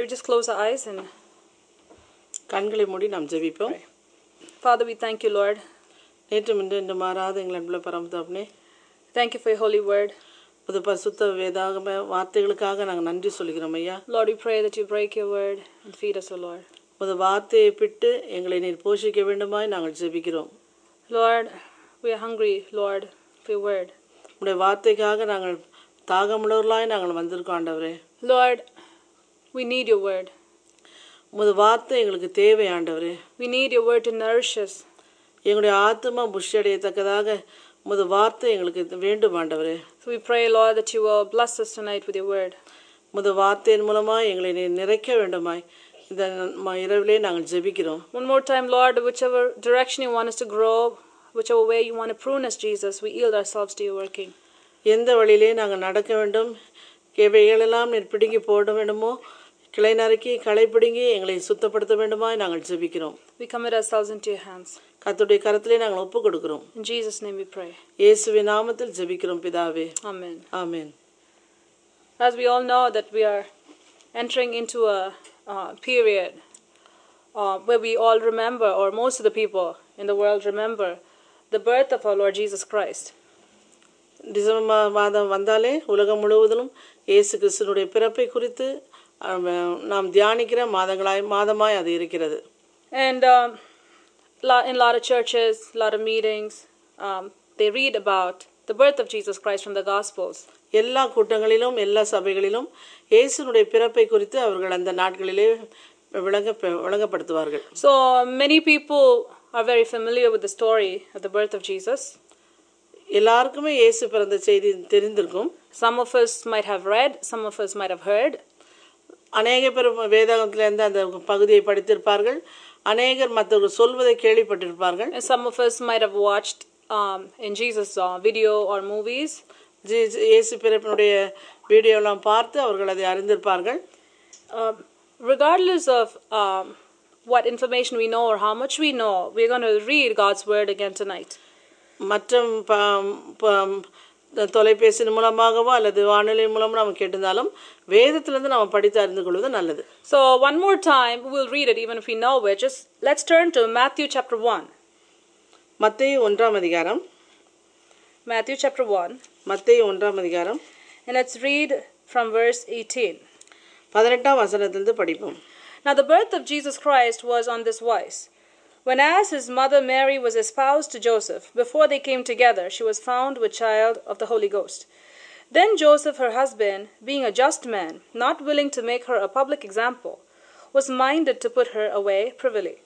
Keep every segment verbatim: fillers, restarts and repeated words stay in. Can we just close our eyes and pray? Father, we thank you, Lord. Thank you for your holy word. Lord, we pray that you break your word and feed us, O Lord. Lord, we are hungry, Lord, for your word. Lord, we need your word. We need your word to nourish us. So we pray, Lord, that you will bless us tonight with your word. One more time, Lord, whichever direction you want us to grow, whichever way you want to prune us, Jesus, we yield ourselves to your working. We commit ourselves into your hands. In Jesus' name we pray. Amen. Amen. As we all know that we are entering into a uh, period uh, where we all remember, or most of the people in the world remember, the birth of our Lord Jesus Christ. And um, in a lot of churches, a lot of meetings, um, they read about the birth of Jesus Christ from the Gospels. So many people are very familiar with the story of the birth of Jesus. Some of us might have read, some of us might have heard. And some of us might have watched um, in Jesus' uh, video or movies. Uh, regardless of um, what information we know or how much we know, we're going to read God's word again tonight. So one more time, we'll read it even if we know it. Just let's turn to Matthew chapter one. Matthew chapter one. And let's read from verse eighteen. Now the birth of Jesus Christ was on this wise. Whenas his mother Mary was espoused to Joseph, before they came together, she was found with child of the Holy Ghost. Then Joseph, her husband, being a just man, not willing to make her a public example, was minded to put her away privily.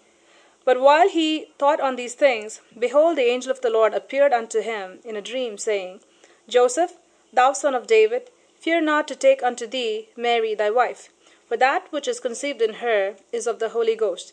But while he thought on these things, behold, the angel of the Lord appeared unto him in a dream, saying, Joseph, thou son of David, fear not to take unto thee Mary thy wife, for that which is conceived in her is of the Holy Ghost.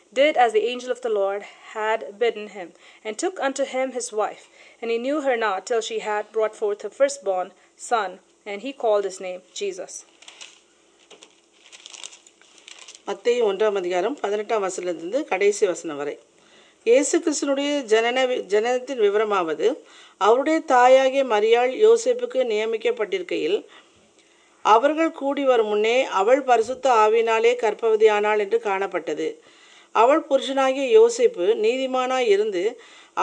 did as the angel of the Lord had bidden him, and took unto him his wife. And he knew her not till she had brought forth her firstborn son, and he called his name Jesus. இயேசு கிறிஸ்துவினுடைய ஜனன ஜனனத்தின் விவரமாவது அவருடைய தாயாகிய மரியாள் யோசேப்புக்கு நியமிக்கப்பட்டிருக்கையில் அவர்கள் கூடி வரும் முன்னே அவள் பரிசுத்த ஆவியினாலே கர்ப்பவதியானாள் என்று காணப்பட்டது. அவள் புருஷனாகிய யோசேப்பு நீதிமானாய் இருந்து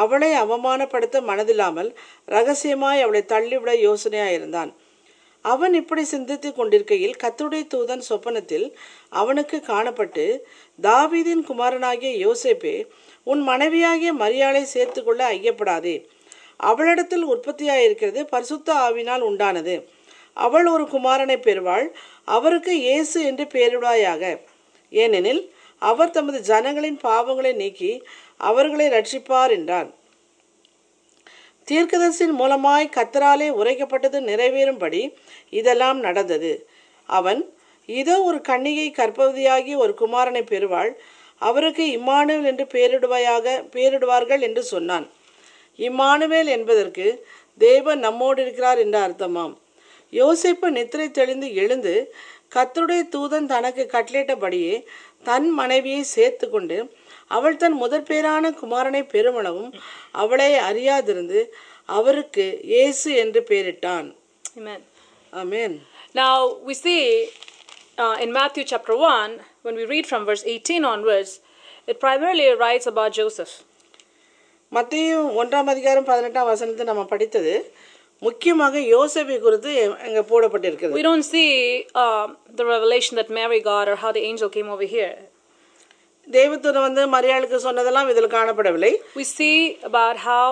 அவளை அவமானப்படுத்த மனதில்லாமல் ரகசியமாய் அவளை தள்ளிவிட யோசனையாய் இருந்தான். அவன் இப்படி சிந்தித்துக் கொண்டிருக்கையில் கர்த்தருடைய தூதன் சொப்பனத்தில் அவனுக்கு காணப்பட்டு, தாவீதின் குமாரனாகிய யோசேப்பே, உன் மனைவியாகிய மரியாளை சேர்த்துக்கொள்ள ஐயப்படாதே. அவளிடத்தில் உற்பத்தியாயிருக்கிறது பரிசுத்த ஆவினால் உண்டானது. அவள் ஒரு குமாரனை பெறுவாள், அவருக்கு இயேசு என்று பெயரிடுவாயாக. ஏனெனில் அவர் தமது ஜனங்களின் பாவங்களை நீக்கி அவர்களை ரட்சிப்பார் என்றார். தீர்க்கதரிசின் மூலமாய் கர்த்தராலே உரைக்கப்பட்டது நிறைவேறும்படி இதெல்லாம் நடந்தது. அவன், இதோ ஒரு கன்னிகை கர்ப்பவதியாகி ஒரு குமாரனை பெறுவாள், அவருக்கு இம்மானுவேல் என்று பெயரிடுவாயாக பெயரிடுவார்கள் என்று சொன்னான். இம்மானுவேல் என்பதற்கு தேவன் நம்மோடு இருக்கிறார் என்ற அர்த்தமாம். யோசேப்பு நித்திரை தெளிந்து எழுந்து கர்த்தருடைய தூதன் தனக்கு கட்டளையிட்டபடியே தன் மனைவியை சேர்த்து கொண்டு அவள் தன் முதற் பேரான குமாரனை பெருமளவும் அவளை அறியாதிருந்து அவருக்கு இயேசு என்று பெயரிட்டான். Amen. Amen. Now we see uh, in Matthew chapter one, when we read from verse eighteen onwards, it primarily writes about Joseph. மத்தேயு ஒன்றாம் அதிகாரம் பதினெட்டாம் வசனத்தில் நம்ம படித்தது முக்கியமாக யோசேப்பை குறித்து அங்க போடப்பட்டிருக்கிறது. We don't see uh, the revelation that Mary got or how the angel came over here. தேவதூதன் வந்து மரியாளுக்கு சொன்னதெல்லாம் இதில் காணப்படவில்லை. We see about how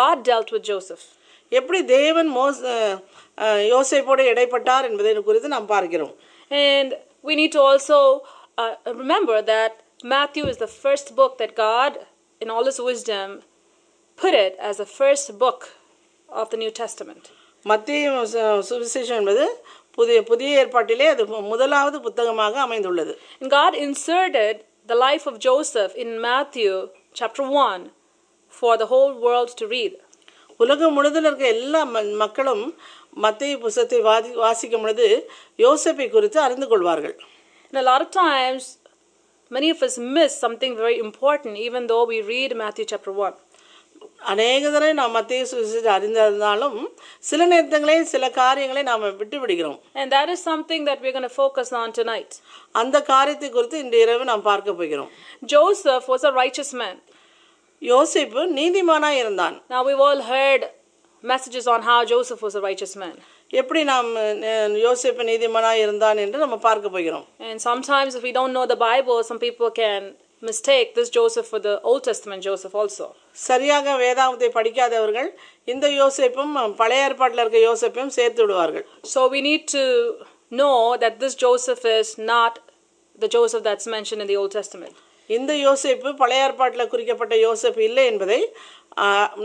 God dealt with Joseph. எப்படி தேவன் யோசேப்போடு இடைப்பட்டார் என்பதை குறித்து நாம் பார்க்கிறோம். And we need to also uh, remember that Matthew is the first book that God in all his wisdom put it as the first book of the New Testament. மத்தேயு சுவிசேஷம் என்பது புதிய புதிய ஏற்பாட்டிலே அது முதலாவது புத்தகமாக அமைந்துள்ளது. And God inserted the life of Joseph in Matthew chapter one for the whole world to read. உலகம் முழுவதில் இருக்க எல்லா மக்களும் மத்தேயு புத்தகத்தை வாசிக்கும் பொழுது யோசேப்பை குறித்து அறிந்து கொள்வார்கள். And a lot of times many of us miss something very important even though we read Matthew chapter one. அநேக தடவை நாம் மத்தேயு சுவிசேஷத்தை அறிந்திருந்தாலும் சில நேரங்களே சில காரியங்களை நாம் விட்டு விடுகிறோம். And that is something that we are going to focus on tonight. அந்த காரியத்தை குறித்து இன்று இரவு நாம் பார்க்க போகிறோம். Joseph was a righteous man. யோசேப்பு நீதிமானாய் இருந்தான். Now we all heard messages on how Joseph was a righteous man. எப்படி நாம் யோசேப்பு நீதிமானாய் இருந்தான் என்று நம்ம பார்க்க போகிறோம். And sometimes if we don't know the Bible, some people can mistake this Joseph for the Old Testament Joseph also. சரியாக வேதாகமத்தை படிக்காதவர்கள் இந்த யோசேப்பும் பழைய ஏற்பாட்டில் இருக்க யோசேப்பையும் சேர்த்து விடுவார்கள். So we need to know that this Joseph is not the Joseph that's mentioned in the Old Testament. இந்த யோசேப்பு பழைய ஏற்பாட்டில் குறிக்கப்பட்ட யோசேப்பு இல்லை என்பதை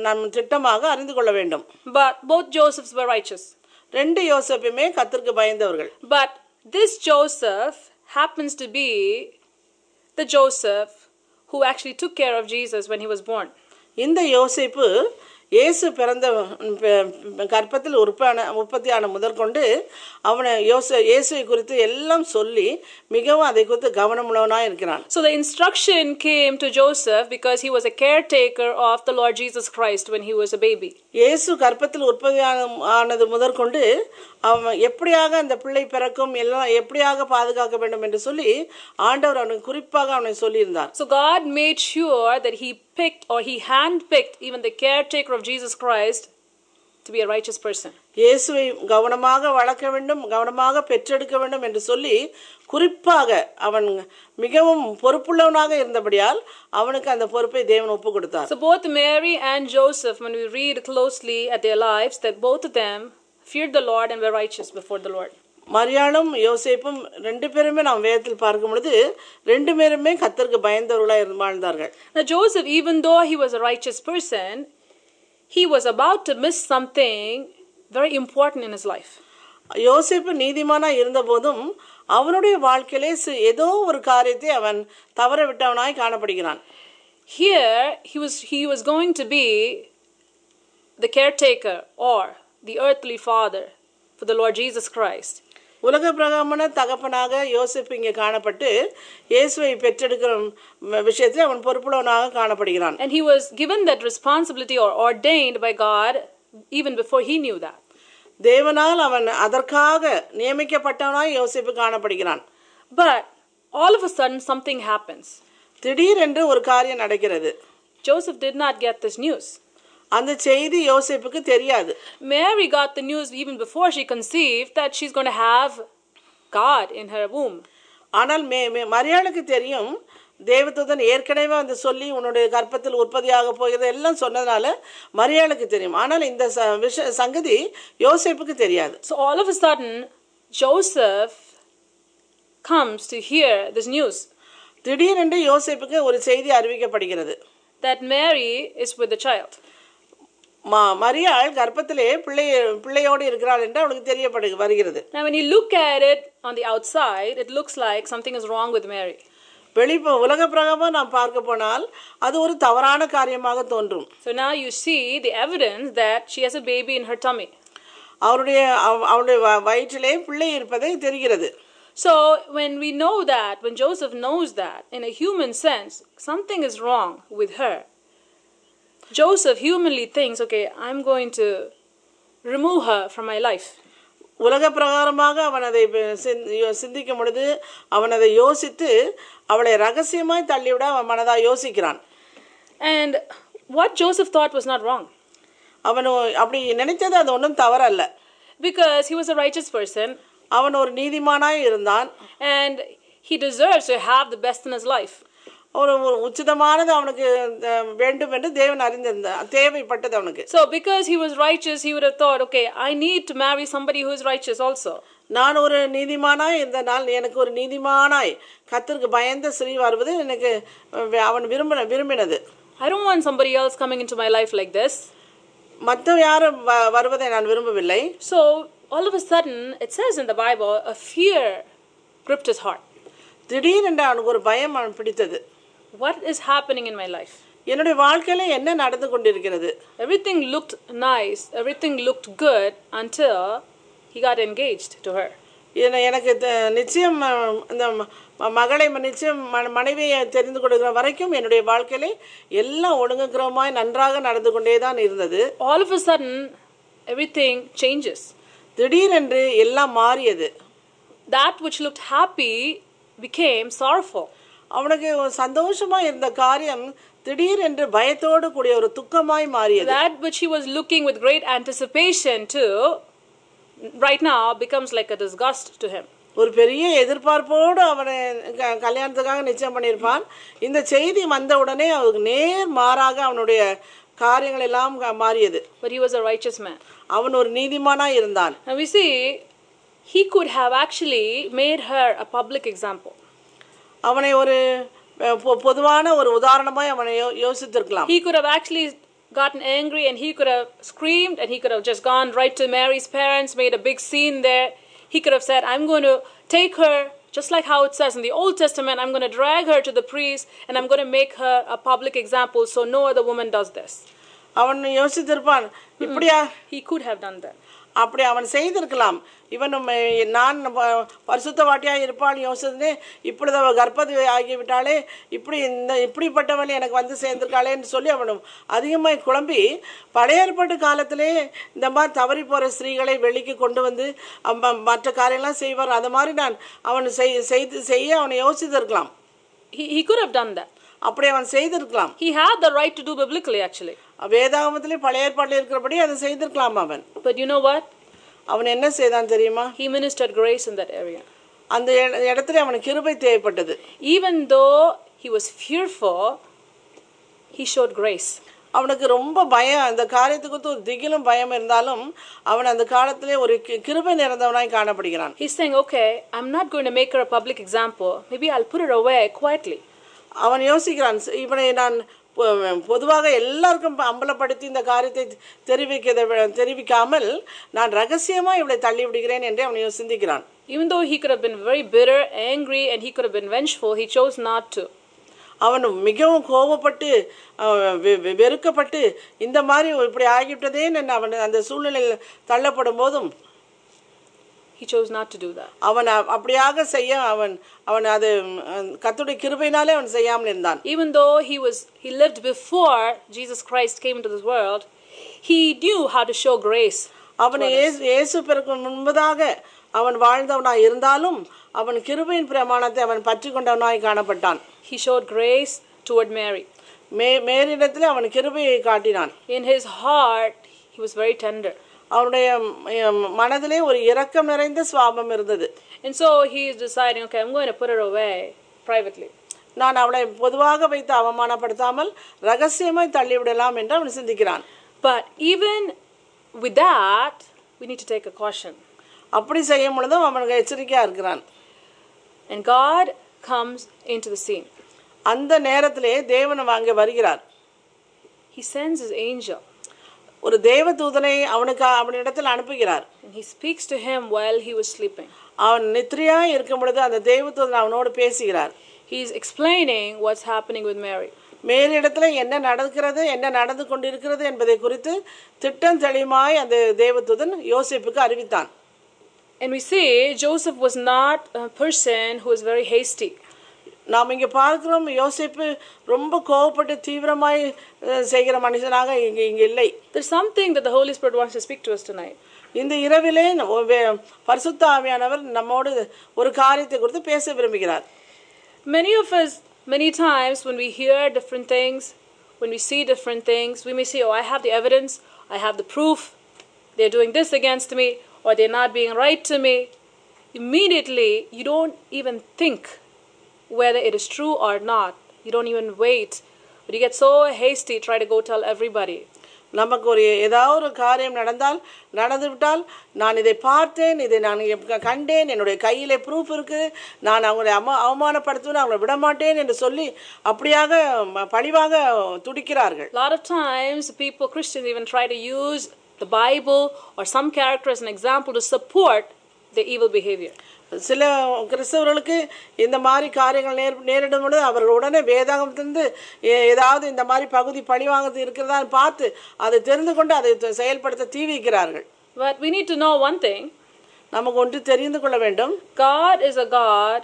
நாம் திட்டமாக அறிந்து கொள்ள வேண்டும். But both Josephs were righteous. ரெண்டு யோசேப்புமே கர்த்தருக்கு பயந்தவர்கள். But this Joseph happens to be the Joseph who actually took care of Jesus when he was born. இந்த யோசேப்பு இயேசு பிறந்த கர்ப்பத்தில் உற்பத்தியான உற்பத்தியான முதற்கொண்டு அவனை யோசே இயேசுவை குறித்து எல்லாம் சொல்லி மிகவும் அதை குறித்து கவனமுள்ளவனாக இருக்கிறான். So the instruction came to Joseph because he was a caretaker of the Lord Jesus Christ when he was a baby. இயேசு கர்ப்பத்தில் உற்பத்தியானது முதற்கொண்டு அவன் எப்படியாக அந்த பிள்ளை பிறக்கும் எல்லாம் எப்படியாக பாதுகாக்க வேண்டும் என்று சொல்லி ஆண்டவர் அவனுக்கு குறிப்பாக அவனை சொல்லியிருந்தார். So God made sure that he picked or he handpicked even the caretaker of Jesus Christ to be a righteous person. இயேசுவை கவனமாக வளர்க்க வேண்டும், கவனமாக பெற்றெடுக்க வேண்டும் என்று சொல்லி குறிப்பாக அவன் மிகவும் பொறுப்புள்ளவனாக இருந்தபடியால் அவனுக்கு அந்த பொறுப்பை தேவன் ஒப்பு கொடுத்தார். So both Mary and Joseph, when we read closely at their lives, that both of them feared the Lord and were righteous before the Lord. மரியாளும் யோசேப்பும் ரெண்டு பேருமே நாம் வேதத்தில் பார்க்கும் பொழுது ரெண்டு பேருமே கர்த்தருக்கு பயந்தவர்களாய் இருந்தார்கள். Now Joseph, even though he was a righteous person, he was about to miss something very important in his life. யோசேப்பு நீதிமானாய் இருந்தபோதும் அவனுடைய வாழ்க்கையிலே ஏதோ ஒரு காரியத்தை அவன் தவற விட்டவனாய் காணப்படுகிறான். Here he was he was going to be the caretaker or the earthly father for the Lord Jesus Christ. உலக பிரகாரமான தகப்பனாக யோசேப்பு இங்கே காணப்பட்டு இயேசுவை பெற்றெடுக்கிற விஷயத்தில் அவன் பொறுப்புள்ளவனாக காணப்படுகிறான். And he was given that responsibility or ordained by God even before he knew that. தேவனால் அவன் அதற்காக நியமிக்கப்பட்டவனாய் யோசேப்பு காணப்படுகிறான். But all of a sudden something happens. திடீரென்று ஒரு காரியம் நடக்கிறது. Joseph did not get this news. அந்த செய்தி யோசேப்புக்கு தெரியாது. Mary got the news even before she conceived that she's going to have God in her womb. ஆனால் மரியாளுக்கு தெரியும் தேவதூதன் ஏற்கனவே வந்து சொல்லி உன்னுடைய கர்ப்பத்தில் உற்பத்தியாக போகிறது எல்லாம் சொன்னதனால மரியாளுக்கு தெரியும். ஆனால் இந்த சங்கதி யோசேப்புக்கு தெரியாது. So all of a sudden Joseph comes to hear this news. திடீரென்று யோசேப்புக்கு ஒரு செய்தி அறிவிக்கப்படுகிறது. That Mary is with the child. மா மரியாள் கர்ப்பத்திலே பிள்ளை பிள்ளையோடு இருக்கிறாள் என்று அவளுக்கு தெரியப்படு வருகிறது. Now when you look at it on the outside, it looks like something is wrong with Mary. வெளிப்ப உலக பிரகாரமா நாம் பார்க்க போனால் அது ஒரு தவறான காரியமாக தோன்றும். So now you see the evidence that she has a baby in her tummy. அவருடைய அவளுடைய வயிற்றிலே பிள்ளை இருப்பதை தெரிகிறது. So when we know that, when Joseph knows that, in a human sense, something is wrong with her. Joseph humanly thinks, okay, I'm going to remove her from my life. உலக பிரகாரமாக அவன் அதை சிந்திக்கும் பொழுது அவன் அதை யோசித்து அவளை ரகசியமாய் தள்ளிவிட அவன் மனதாக யோசிக்கிறான். And what Joseph thought was not wrong. அவன் அப்படி நினைத்தது அது ஒன்றும் தவறல்ல. Because he was a righteous person. அவன் ஒரு நீதிமானாய் இருந்தான். And he deserves to have the best in his life. ஒரு உச்சதமானது அவனுக்கு வேண்டும் என்று தேவன் அறிந்திருந்தான், தேவைப்பட்டது அவனுக்கு. So because he was righteous, he would have thought, okay, I need to marry somebody who is righteous also. நான் ஒரு நீதிமானாய் இருந்தனால் எனக்கு ஒரு நீதிமானாய் கர்த்தருக்கு பயந்த ஸ்திரீ வருவது எனக்கு அவன் விரும்பின விரும்பினது. I don't want somebody else coming into my life like this. மற்ற யாரும் வருவதை நான் விரும்பவில்லை. So all of a sudden it says in the Bible a fear gripped his heart. திடீரென்று அவனுக்கு ஒரு பயம் அவன் பிடித்தது. What is happening in my life? என்னுடைய வாழ்க்கையில என்ன நடந்து கொண்டிருக்கிறது? Everything looked nice, everything looked good until he got engaged to her. எனக்கு நிச்சயம் அந்த மகளை நிச்சயம் மனைவியை தெரிந்து கொடுக்கிற வரைக்கும் என்னுடைய வாழ்க்கையில எல்லாம் ஒழுங்குகிறமாய் நன்றாக நடந்து கொண்டே தான் இருந்தது. All of a sudden everything changes. திடீரென்று எல்லாம் மாறியது. That which looked happy became sorrowful. அவனுக்கு சந்தோஷமா இருந்த காரியம் திடீரென்று பயத்தோடு கூடிய ஒரு துக்கமாய் மாறியது. That which he was looking with great anticipation to right now becomes like a disgust to him. ஒரு பெரிய எதிர்பார்ப்போடு அவனை கல்யாணத்துக்காக நிச்சயம் பண்ணியிருப்பான். இந்த செய்தி வந்த உடனே அவனுக்கு நேர் மாறாக அவனுடைய காரியங்கள் எல்லாம் மாறியது. But he was a righteous man. அவன் ஒரு நீதிமானாய் இருந்தான். And we see he could have actually made her a public example. அவனை ஒரு பொதுவான ஒரு உதாரணமாய் அவனை யோசித்திருக்கலாம். He could have actually gotten angry and he could have screamed and he could have just gone right to Mary's parents, made a big scene there. He could have said, I'm going to take her, just like how it says in the Old Testament, I'm going to drag her to the priest and I'm going to make her a public example so no other woman does this. அவன் யோசித்திருப்பான் இப்படியா? He could have done that. அப்படி அவன் செய்திருக்கலாம். இவன் நான் பரிசுத்தவாட்டியாக இருப்பான்னு யோசித்தே இப்பொழுது அவள் கர்ப்பவதி ஆகிவிட்டாலே இப்படி இந்த இப்படிப்பட்டவள் எனக்கு வந்து சேர்ந்திருக்காளேன்னு சொல்லி அவனும் அதிகமாக குழம்பி பழைய ஏற்பாட்டு காலத்திலே இந்த மாதிரி தவறி போகிற ஸ்திரீகளை வெளிக்கு கொண்டு வந்து மற்ற காரியெல்லாம் செய்வார். அது மாதிரி நான் அவன் செய்து செய்ய அவனை யோசித்திருக்கலாம். He could have done that. அப்படி அவன் செய்திருக்கலாம். He had the right to do biblically actually. வேதாகமத்திலே பழைய ஏற்பாட்டில் இருக்கிறபடி அதை செய்திருக்கலாம் அவன். But you know what? அவன் என்ன செய்தான் தெரியுமா? He ministered grace in that area. அந்த இடத்துல அவனுக்கு கிருபை தேவைப்பட்டது. Even though he was fearful, he showed grace. அவனுக்கு ரொம்ப பயம், அந்த காரியத்துக்கு ஒரு திகிலும் பயம் இருந்தாலும் அவன் அந்த காலத்திலே ஒரு கிருபை நிறைந்தவனாய் காணப்படுகிறான். He's saying, okay, I'm not going to make her a public example. Maybe I'll put her away quietly. அவன் யோசிக்கிறான் இவனை நான் பொதுவாக எல்லாருக்கும் அம்பலப்படுத்தி இந்த காரியத்தை தெரிவிக்க தெரிவிக்காமல் நான் ரகசியமா இவளை தள்ளி விடுகிறேன் என்று அவன் சிந்திக்கிறான். Even though he could have been very bitter, angry, and he could have been vengeful, he chose not to. அவன் மிகவும் கோபப்பட்டு வெறுக்கப்பட்டு இந்த மாதிரி இப்படி ஆகிவிட்டதே என்று அவன் அந்த சூழ்நிலையில் தள்ளப்படும் போதும் he chose not to do that. அவன் அப்படியாக செய்ய அவன் அவன் அது கர்த்தருடைய கிருபையினாலே அவன் செய்யாமல் இருந்தான். Even though he was he lived before Jesus Christ came into this world, he knew how to show grace. அவன் இயேசு பிறகு முன்பதாக அவன் வாழ்ந்தவனாய் இருந்தாலும் அவன் கிருபையின் பிரமாணத்தை அவன் பற்றிக்கொண்டவனாய் காணப்பட்டான். He showed grace toward Mary. மேரியிடத்திலே அவன் கிருபையை காட்டினான். In his heart he was very tender. அவருடைய மனதிலே ஒரு இரக்கம் நிறைந்த சுபாவம் இருந்தது. And so he is deciding, okay, I'm going to put her away privately. நான் அவளை பொதுவாக வைத்து அவமானப்படுத்தாமல் ரகசியமாய் தள்ளிவிடலாம் என்று அவன் சிந்திக்கிறான். But even with that, we need to take a caution. அப்படி செய்யும் பொழுது அவன் எச்சரிக்கையாக இருக்கிறான். And God comes into the scene. அந்த நேரத்திலே தேவன் அங்கே வருகிறார். He sends his angel. ஒரு தேவதூதனை அவனுக்கு அவனிடத்தில் அனுப்புகிறார். He speaks to him while he was sleeping. அவன் நித்திரையாய் இருக்கும் பொழுது அந்த தேவதூதன் அவனோடு பேசுகிறார். He is explaining what's happening with Mary. மேலிடத்துல என்ன நடக்கிறது என்ன நடந்து கொண்டிருக்கிறது என்பதை குறித்து திட்டம் தெளிவாய் அந்த தேவதூதன் யோசேப்புக்கு அறிவித்தான். And we see Joseph was not a person who is very hasty. நாம் இங்கே பார்க்கிறோம் யோசேப்பு ரொம்ப கோபப்பட்டு தீவிரமாய் செய்கிற மனுஷனாக இங்கே இங்கே இல்லை. There's something that the Holy Spirit wants to speak to us tonight. இந்த இரவிலே பரிசுத்த ஆவியானவர் நம்மோடு ஒரு காரியத்தை குறித்து பேச விரும்புகிறார். Many of us Many times when we hear different things, when we see different things, we may say, oh, I have the evidence, I have the proof, they're doing this against me, or they're not being right to me. Immediately, you don't even think whether it is true or not. You don't even wait. But you get so hasty, try to go tell everybody. நமக்கு ஒரு ஏதாவது ஒரு காரியம் நடந்தால் நடந்துவிட்டால் நான் இதை பார்த்தேன் இதை நான் கண்டேன் என்னுடைய கையிலே ப்ரூஃப் இருக்குது நான் அவங்களை அம அவமானப்படுத்துவேன் அவங்களை விட மாட்டேன் என்று சொல்லி அப்படியாக பழிவாக துடிக்கிறார்கள். A lot of times people, Christians even try to use the Bible or some character as an example to support the evil behavior. சில கிறிஸ்தவர்களுக்கு இந்த மாதிரி காரியங்கள் நேர் நேரிடும் பொழுது அவர்கள் உடனே வேதாகம் தந்து ஏதாவது இந்த மாதிரி பகுதி பழிவாங்கிறது இருக்கிறதா பார்த்து அதை தெரிந்து கொண்டு அதை செயல்படுத்த தீவிக்கிறார்கள். But we need to know one thing. நமக்கு ஒன்று தெரிந்து கொள்ள வேண்டும். God is a God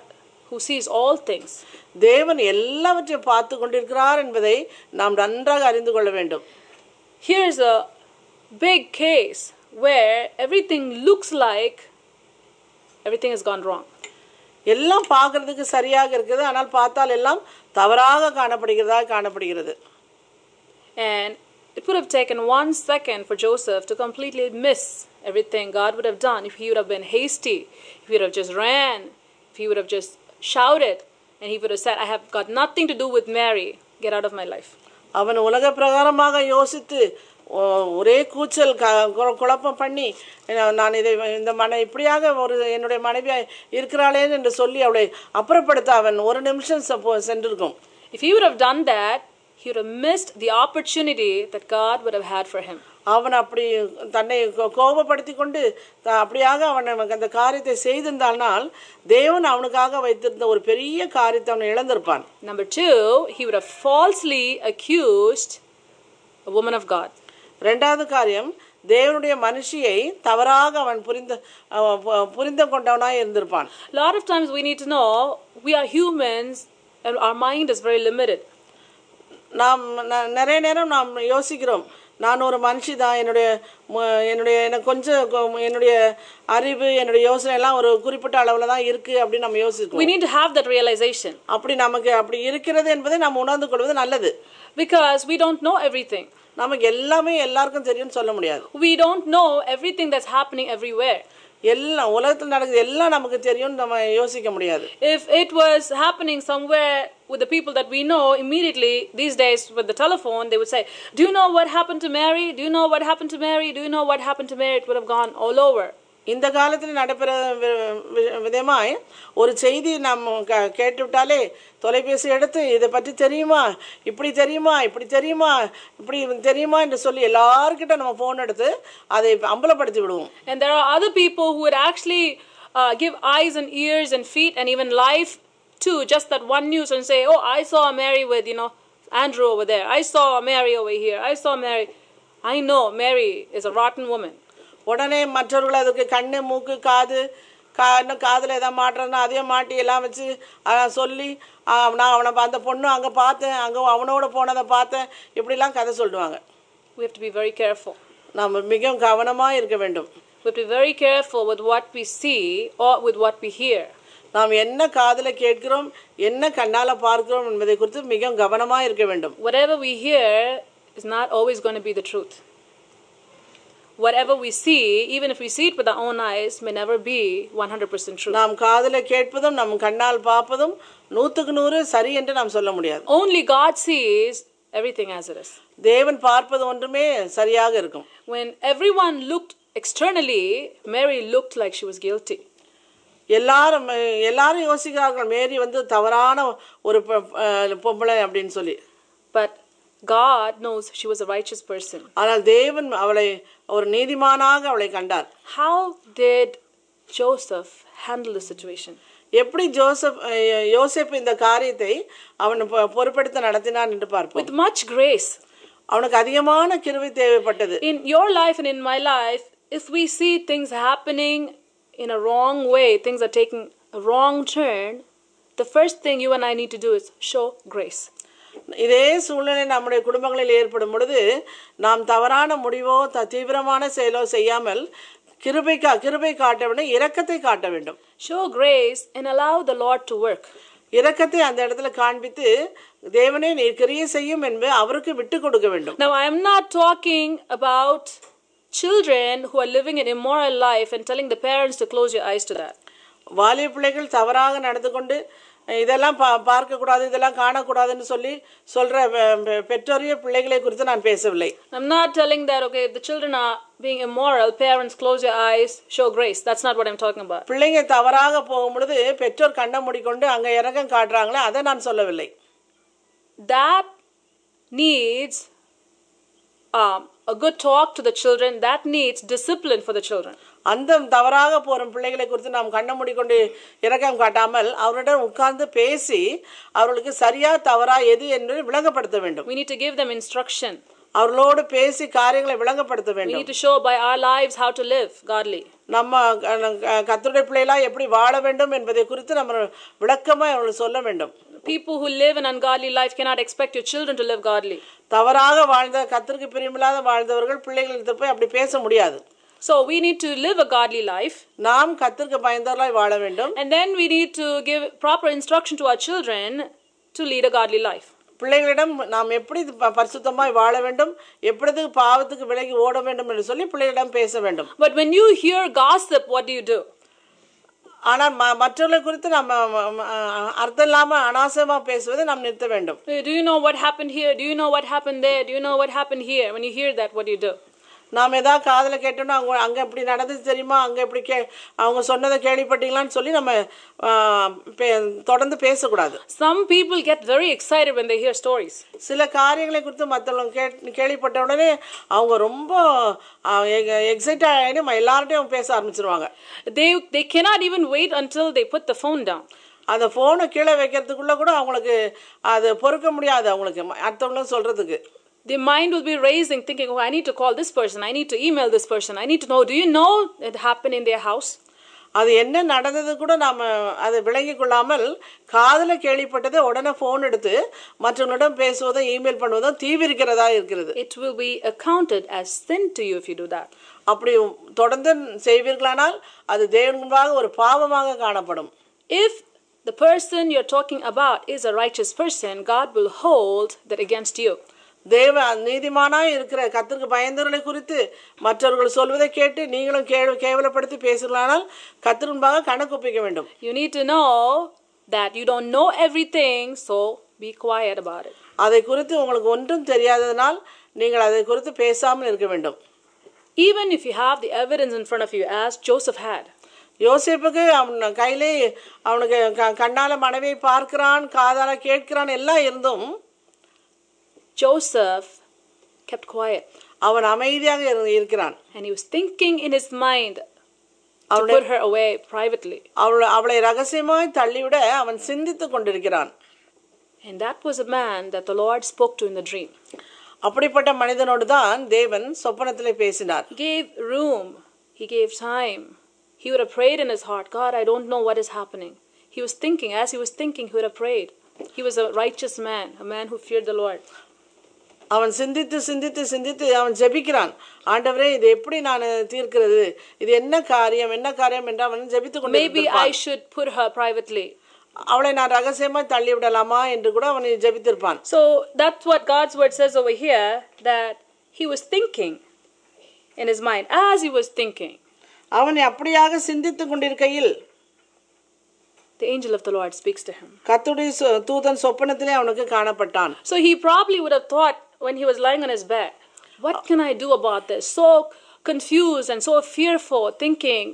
who sees all things. தேவன் எல்லாவற்றையும் பார்த்து கொண்டிருக்கிறார் என்பதை நாம் நன்றாக அறிந்து கொள்ள வேண்டும். Here is a big case where everything looks like everything has gone wrong. எல்லாம் பார்க்கிறதுக்கு சரியாக இருக்குது ஆனால் பார்த்தால் எல்லாம் தவறாக காணப்படுகிறதா காணப்படுகிறது. And it would have taken one second for Joseph to completely miss everything God would have done if he would have been hasty, if he would have just ran, if he would have just shouted, and he would have said, I have got nothing to do with Mary, get out of my life. அவன் உலக பிரகாரமாக யோசித்து ஒரே கூச்சல் குழப்பம் பண்ணி நான் இதை இந்த மன இப்படியாக ஒரு என்னுடைய மனைவியாக இருக்கிறாளேன்னு என்று சொல்லி அவளை அப்புறப்படுத்த அவன் ஒரு நிமிஷம் சென்றிருக்கும். If he would have done that, he would have missed the opportunity that God would have had for him. அவன் அப்படி தன்னை கோபப்படுத்தி கொண்டு அப்படியாக அவன் அந்த காரியத்தை செய்திருந்தால் தேவன் அவனுக்காக வைத்திருந்த ஒரு பெரிய காரியத்தை அவன் இழந்திருப்பான். Number two, he would have falsely accused a woman of God. இரண்டாவது காரியம் தேவனுடைய மனுஷியை தவறாக அவன் புரிந்து புரிந்து கொண்டவனாய் இருந்திருப்பான். Lot of times we need to know we are humans and our mind is very limited. நாம் நிறைய நேரம் நாம் யோசிக்கிறோம் நான் ஒரு மனுஷி தான் என்னுடைய என்னுடைய எனக்கு கொஞ்சம் என்னுடைய அறிவு என்னுடைய யோசனை எல்லாம் ஒரு குறிப்பிட்ட அளவில் தான் இருக்குது அப்படின்னு நம்ம யோசிக்கிறோம். We need to have that realization. அப்படி நமக்கு அப்படி இருக்கிறது என்பதை நாம் உணர்ந்து கொள்வது நல்லது. Because we don't know everything. நமக்கு எல்லாமே எல்லாருக்கும் தெரியும்னு சொல்ல முடியாது. We don't know everything that's happening everywhere. எல்லா உலகத்துல நடக்குது எல்லாம் நமக்கு தெரியும்னு நம்ம யோசிக்க முடியாது. If it was happening somewhere with the people that we know, immediately these days with the telephone they would say, do you know what happened to Mary? Do you know what happened to Mary? Do you know what happened to Mary? It would have gone all over. இந்த காலத்தில் நடைபெற விதமாய் ஒரு செய்தி நாம் கேட்டுவிட்டாலே தொலைபேசி எடுத்து இதை பற்றி தெரியுமா இப்படி தெரியுமா இப்படி தெரியுமா இப்படி தெரியுமா என்று சொல்லி எல்லார்கிட்ட நம்ம ஃபோன் எடுத்து அதை அம்பலப்படுத்தி விடுவோம். And there are other people who would actually uh, give eyes and ears and feet and even life to just that one news and say, oh, I saw Mary with, you know, Andrew over there. I saw Mary over here. I saw Mary. I know Mary is a rotten woman. உடனே மற்றவர்கள் அதுக்கு கண்ணு மூக்கு காது கா இன்னும் காதில் எதாவது மாட்டுறதுனா அதே மாட்டி எல்லாம் வச்சு சொல்லி நான் அவனை அந்த பொண்ணு அங்கே பார்த்தேன் அங்கே அவனோட போனதை பார்த்தேன் இப்படிலாம் கதை சொல்லுவாங்க. We have to be very careful. நாம் மிகவும் கவனமாக இருக்க வேண்டும். We have to be very careful with what we see or with what we hear. நாம் என்ன காதில் கேட்கிறோம் என்ன கண்ணால் பார்க்கிறோம் என்பதை குறித்து மிகவும் கவனமாக இருக்க வேண்டும். Whatever we hear is not always going to be the truth. Whatever we see, even if we see it with our own eyes, may never be one hundred percent true. நாம் காதுல கேட்பதும் நாம் கண்ணால் பார்ப்பதும் நூற்றுக்கு நூறு சரி என்று நாம் சொல்ல முடியாது. Only God sees everything as it is. தேவன் பார்ப்பது ஒன்றுமே சரியாக இருக்கும். When everyone looked externally, Mary looked like she was guilty. எல்லாரும் எல்லாரும் யோசிக்கிறார்கள் மேரி வந்து தவறான ஒரு பொம்பளை அப்படினு சொல்லி. But God knows she was a righteous person. ஆனால் தேவன் அவளை ஒரு நீதிமானாக அவளை கண்டார். How did Joseph handle the situation? எப்படி ஜோசப் யோசேப்பு இந்த காரியத்தை அவன் பொறுப்பெடுத்து நடத்தினான் என்று பார்ப்போம். With much grace. அவனுக்கு அதிகமான கிருபை தேவைப்பட்டது. In your life and in my life, if we see things happening in a wrong way, things are taking a wrong turn, the first thing you and I need to do is show grace. இதே சூழ்நிலை நம்முடைய குடும்பங்களில் ஏற்படும் பொழுது நாம் தவறான முடிவோ தீவிரமான செயலோ செய்யாமல் கிருபை கிருபை காட்ட வேண்டும், இரக்கத்தை காட்ட வேண்டும். Show grace and allow the Lord to work. இரக்கத்தை அந்த இடத்துல காண்பித்து தேவனே நீர் கிரியை செய்யும் என்று அவருக்கு விட்டு கொடுக்க வேண்டும். Now I am not talking about children who are living an immoral life and telling the parents to close your eyes to that. வாலிப பிள்ளைகள் தவறாக நடந்து கொண்டு இதெல்லாம் பார்க்க கூடாது, இதெல்லாம் காணக்கூடாதுன்னு சொல்லி சொல்ற பெற்றோரிய பிள்ளைகளை குறித்து நான் பேசவில்லை. I'm not telling that okay the children are being immoral, parents close your eyes, show grace. That's not what I'm talking about. பிள்ளைங்க தவறாக போகும்போது பெற்றோர் கண்ணை மூடிக்கொண்டு அங்க இரக்கம் காட்டுறாங்களே அதை நான் சொல்லவில்லை. That needs um, a good talk to the children, that needs discipline for the children. அந்த தவறாக போகிற பிள்ளைகளை குறித்து நாம் கண்ண மூடிக்கொண்டு இரக்கம் காட்டாமல் அவருடன் உட்கார்ந்து பேசி அவர்களுக்கு சரியா தவறா எது என்று விளங்கப்படுத்த வேண்டும். We need to give them instruction. அவர்களோடு பேசி காரியங்களை விளங்கப்படுத்த வேண்டும். We need to show by our lives how to live godly. நம்ம கர்த்தருடைய பிள்ளைகளா எப்படி வாழ வேண்டும் என்பதை குறித்து நம்ம விளக்கமா அவர்களுக்கு சொல்ல வேண்டும். People who live an ungodly life cannot expect your children to live godly. தவறாக வாழ்ந்த கர்த்தருக்கு பிரியமில்லாத வாழ்ந்தவர்கள் பிள்ளைகளிடத்தில் போய் அப்படி பேச முடியாது. So we need to live a godly life. நாம் கர்த்தருக்கு பயந்தவர்களாய் வாழ வேண்டும். And then we need to give proper instruction to our children to lead a godly life. பிள்ளைகளிடம் நாம் எப்படி பரிசுத்தமாய் வாழ வேண்டும், எப்படி பாவத்துக்கு விலகி ஓட வேண்டும் என்று சொல்லி பிள்ளைகளிடம் பேச வேண்டும். But when you hear gossip, what do you do? ஆனால் மற்றவர்களை குறித்து நம்ம அர்த்தம் இல்லாமல் அனாவசியமாக பேசுவதை நாம் நிறுத்த வேண்டும். Do you know what happened here? Do you know what happened there? Do you know what happened here? When you hear that, what do you do? நாம் ஏதாவது காதலை கேட்டோம்னா அவங்க அங்கே எப்படி நடந்தது தெரியுமா, அங்கே எப்படி கே அவங்க சொன்னதை கேள்விப்பட்டீங்களான்னு சொல்லி நம்ம தொடர்ந்து பேசக்கூடாது. Some people get very excited when they hear stories. சில காரியங்களை குறித்து மற்றவங்க கேள்விப்பட்ட உடனே அவங்க ரொம்ப எக்ஸைட் ஆகி எல்லார்ட்டையும் பேச ஆரம்பிச்சிருவாங்க. They they cannot even wait until they put the phone down. அந்த ஃபோனை கீழே வைக்கிறதுக்குள்ளே கூட அவங்களுக்கு அது பொறுக்க முடியாது. அவங்களுக்கு அடுத்தவங்களும் சொல்கிறதுக்கு their mind will be raising, thinking, oh, I need to call this person, I need to email this person, I need to know, do you know it happened in their house? அது என்ன நடந்தது கூட நாம் அதை விளங்கிக் கொள்ளாமல் காதலை கேள்விப்பட்டதை உடனே ஃபோன் எடுத்து மற்றவங்களிடம் பேசுவதோ இமெயில் பண்ணுவதோ தீவிரிக்கிறதா இருக்கிறது. It will be accounted as sin to you if you do that. அப்படி தொடர்ந்து செய்வீர்களானால் அது தேவன் முன்பாக ஒரு பாவமாக காணப்படும். If the person you're talking about is a righteous person, God will hold that against you. தேவ நீதிமானாய் இருக்கிற கர்த்தருக்கு பயந்தவர்களை குறித்து மற்றவர்கள் சொல்வதை கேட்டு நீங்களும் கேவலப்படுத்தி பேசுகிறானால் கர்த்தர் முன்பாக கணக்கு ஒப்பிக்க வேண்டும். You need to know that you don't know everything, so be quiet about it. அதை குறித்து உங்களுக்கு ஒன்றும் தெரியாததனால் நீங்கள் அதை குறித்து பேசாமல் இருக்க வேண்டும். Even if you have the evidence in front of you, as Joseph had. யோசேப்புக்கு அவன் கையிலே அவனுக்கு கண்ணால மனைவியை பார்க்கிறான், காதால கேட்கிறான், எல்லாம் இருந்தும் Joseph kept quiet. அவன் அமைதியாக இருக்கிறான். And he was thinking in his mind to put her away privately. அவளை அவளை ரகசியமாய் தள்ளிவிட அவன் சிந்தித்துக் கொண்டிருக்கிறான். And that was a man that the Lord spoke to in the dream. அப்படிப்பட்ட மனிதனோடு தான் தேவன் சொப்பனத்திலே பேசினார். He gave room. He gave time. He would have prayed in his heart, God, I don't know what is happening. He was thinking. As he was thinking, he would have prayed. He was a righteous man, a man who feared the Lord. அவன் சிந்தித்து சிந்தித்து சிந்தித்து அவன் ஜெபிக்கிறான். ஆண்டவரே இது எப்படி நான் தீர்க்கிறது, இது என்ன காரியம் என்ன காரியம் என்று அவன் ஜெபித்து கொண்டு maybe I should put her privately அவளை நான் ரகசியமா தள்ளி விடலாமா என்று கூட அவன் ஜெபித்திருப்பான். So that's what God's word says over here, that he was thinking in his mind. As he was thinking, அவன் அப்படியாக சிந்தித்துக் கொண்டிருக்கையில் the angel of the Lord speaks to him. கர்த்தருடைய தூதன் சொப்பனத்திலே அவனுக்கு காணப்பட்டான். So he probably would have thought when he was lying on his bed, what can I do about this? So confused and so fearful, thinking,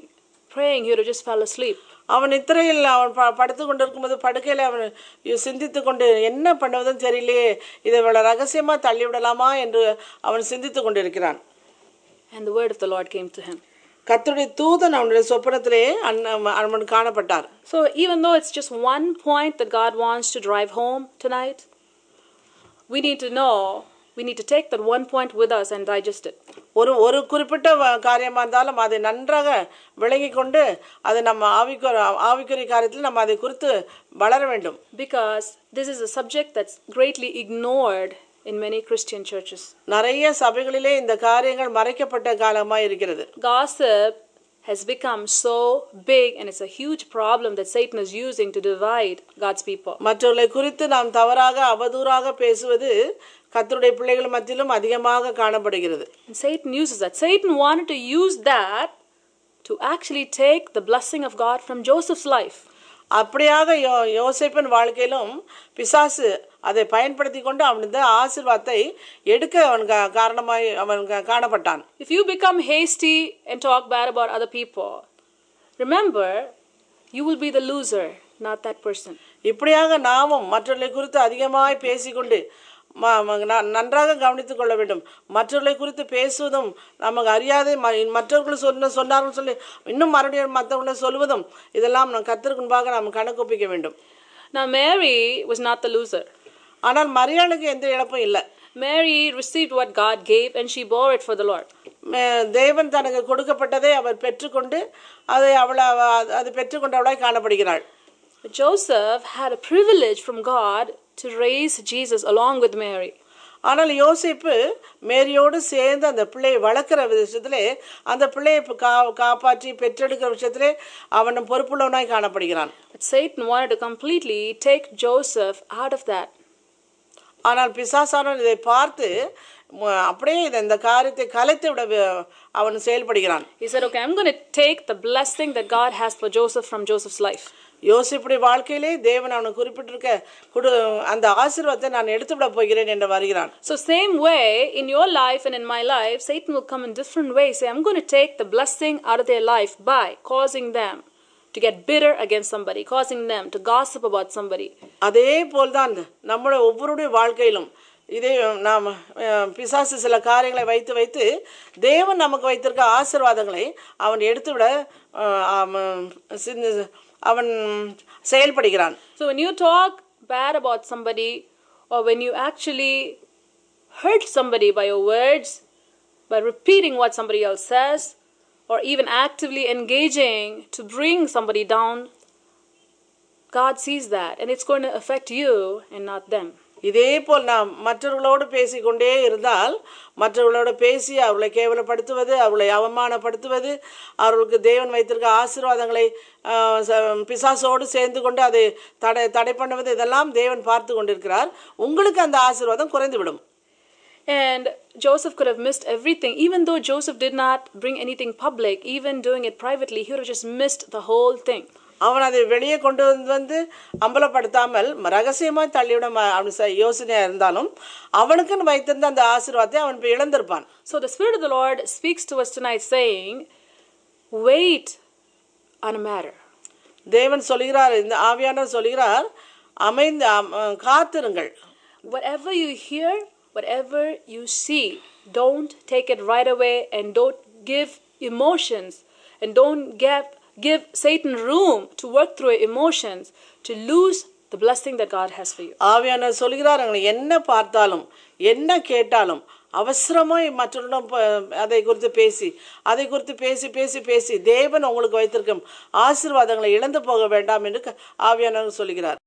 praying, he would have just fell asleep. அவன் நித்திரையில் அவன் படுத்து கொண்டிருக்கும்போது படுக்கையில் அவன் சிந்தித்து கொண்டு என்ன பண்ணுவதுன்னு தெரியலையே, இதை இவ்வளவு ரகசியமா தள்ளிவிடலாமா என்று அவன் சிந்தித்து கொண்டிருக்கிறான். And the word of the Lord came to him. கர்த்தருடைய தூதன் அவனுடைய சொப்பனத்திலே அவன் காணப்பட்டார். So even though it's just one point that God wants to drive home tonight, we need to know, we need to take that one point with us and digest it. ஒரு ஒரு குறிப்பிட்ட காரியமாக இருந்தாலும் அதை நன்றாக விளங்கி கொண்டு அதை நம்ம ஆவிக்குரிய ஆவிக்குரிய காரியத்தில் நம்ம அதை குறித்து வளர வேண்டும். Because this is a subject that's greatly ignored in many Christian churches. நிறைய சபைகளிலே இந்த காரியங்கள் மறைக்கப்பட்ட காலமாக இருக்கிறது. Gossip has become so big and it's a huge problem that Satan is using to divide God's people. மற்றவர்களை குறித்து நாம் தவறாக அவதூறாக பேசுவது கர்த்தருடைய பிள்ளைகள் மத்தியிலும் அதிகமாக காணப்படுகிறது. Satan uses that. Satan wanted to use that to actually take the blessing of God from Joseph's life. அப்படியாக யோசேப்பின் வாழ்க்கையிலும் பிசாசு அதை பயன்படுத்தி கொண்டு அவனது ஆசீர்வாதத்தை எடுக்க அவன் காரணமாய் அவன் காணப்பட்டான். If you become hasty and talk bad about other people, remember you will be the loser, not that person. இப்படியாக நாமும் மற்றவர்களை குறித்து அதிகமாய் பேசிக்கொண்டு நன்றாக கவனித்துக் கொள்ள வேண்டும். மற்றவர்களை குறித்து பேசுவதும் நமக்கு அறியாத மற்றவர்கள் சொன்ன சொன்னார்கள் சொல்லி இன்னும் மறுபடியும் மற்றவர்களை சொல்வதும் இதெல்லாம் நாம் கர்த்தருக்கு முன்பாக நாம் கணக்கொப்பிக்க வேண்டும். Now Mary was not the loser. ஆனால் மரியாளுக்கு எந்த இழப்பும் இல்லை. Mary received what God gave and she bore it for the Lord. தேவன் தனக்கு கொடுக்கப்பட்டதை அவர் பெற்றுக்கொண்டு அதை அவளை அது பெற்றுக்கொண்டு அவளாய் காணப்படுகிறாள். Joseph had a privilege from God to raise Jesus along with Mary. ஆனால் யோசேப்பு மேரியோடு சேர்ந்து அந்த பிள்ளையை வளர்க்குற விஷயத்திலே அந்த பிள்ளையை காப்பாற்றி பெற்றெடுக்கிற விஷயத்திலே அவன் பொறுப்புள்ளவனாய் காணப்படுகிறான். Satan wanted to completely take Joseph out of that. ஆனால் பிசாசானவன் இதை பார்த்து அப்படியே இந்த காரியத்தை கலைத்து விட அவன் செயல்படுகிறான். He said, okay, I'm going to take the blessing that God has for Joseph from Joseph's life. யோசிப்புடைய வாழ்க்கையிலே தேவன் அவனுக்கு குறிப்பிட்டிருக்க அந்த ஆசீர்வாதத்தை நான் எடுத்துவிட போகிறேன் என்று வருகிறான். So same way in your life and in my life, Satan will come in different ways. Say, I'm going to take the blessing out of their life by causing them to get bitter against somebody, causing them to gossip about somebody. அதே போல்தான் நம்முடைய ஒவ்வொருடைய வாழ்க்கையிலும் இதே நாம் பிசாசு சில காரியங்களை வைத்து வைத்து தேவன் நமக்கு வைத்திருக்க ஆசீர்வாதங்களை அவன் எடுத்துவிட அவன் செயல்படுகிறான். So when you talk bad about somebody or when you actually hurt somebody by your words, by repeating what somebody else says, or even actively engaging to bring somebody down, God sees that and it's going to affect you and not them. இதே போல் நாம் மற்றவர்களோடு பேசிக்கொண்டே இருந்தால் மற்றவர்களோடு பேசி அவர்களை கேவலப்படுத்துவது அவர்களை அவமானப்படுத்துவது அவர்களுக்கு தேவன் வைத்திருக்க ஆசீர்வாதங்களை பிசாசோடு சேர்ந்து கொண்டு அதை தடை தடை பண்ணுவது இதெல்லாம் தேவன் பார்த்து கொண்டிருக்கிறார். உங்களுக்கு அந்த ஆசீர்வாதம் குறைந்துவிடும். And Joseph could have missed everything. Even though Joseph did not bring anything public, even doing it privately, he would have just missed the whole thing. அவன் அதை வெளியே கொண்டு வந்து வந்து அம்பலப்படுத்தாமல் ரகசியமாக தள்ளிவிட அவன் யோசனையாக இருந்தாலும் அவனுக்குன்னு வைத்திருந்த அந்த ஆசீர்வாதத்தை அவன் இழந்திருப்பான். So the Spirit of the Lord speaks to us tonight saying, wait on a matter. தேவன் சொல்கிறார், இந்த ஆவியானவர் சொல்கிறார், அமைந்து காத்திருங்கள். Whatever you hear, whatever you see, don't take it right away and don't give emotions and don't give give Satan room to work through your emotions to lose the blessing that God has for you. ஆவியானவர் சொல்கிறார், என்ன பார்த்தாலும் என்ன கேட்டாலும் அவசரமாய் மற்றவர்களிடம் அதை குறித்து பேசி அதை குறித்து பேசி பேசி பேசி தேவன் உங்களுக்கு வைத்திருக்கும் ஆசீர்வாதங்களை இழந்து போக வேண்டாம் என்று ஆவியானவர் சொல்கிறார்.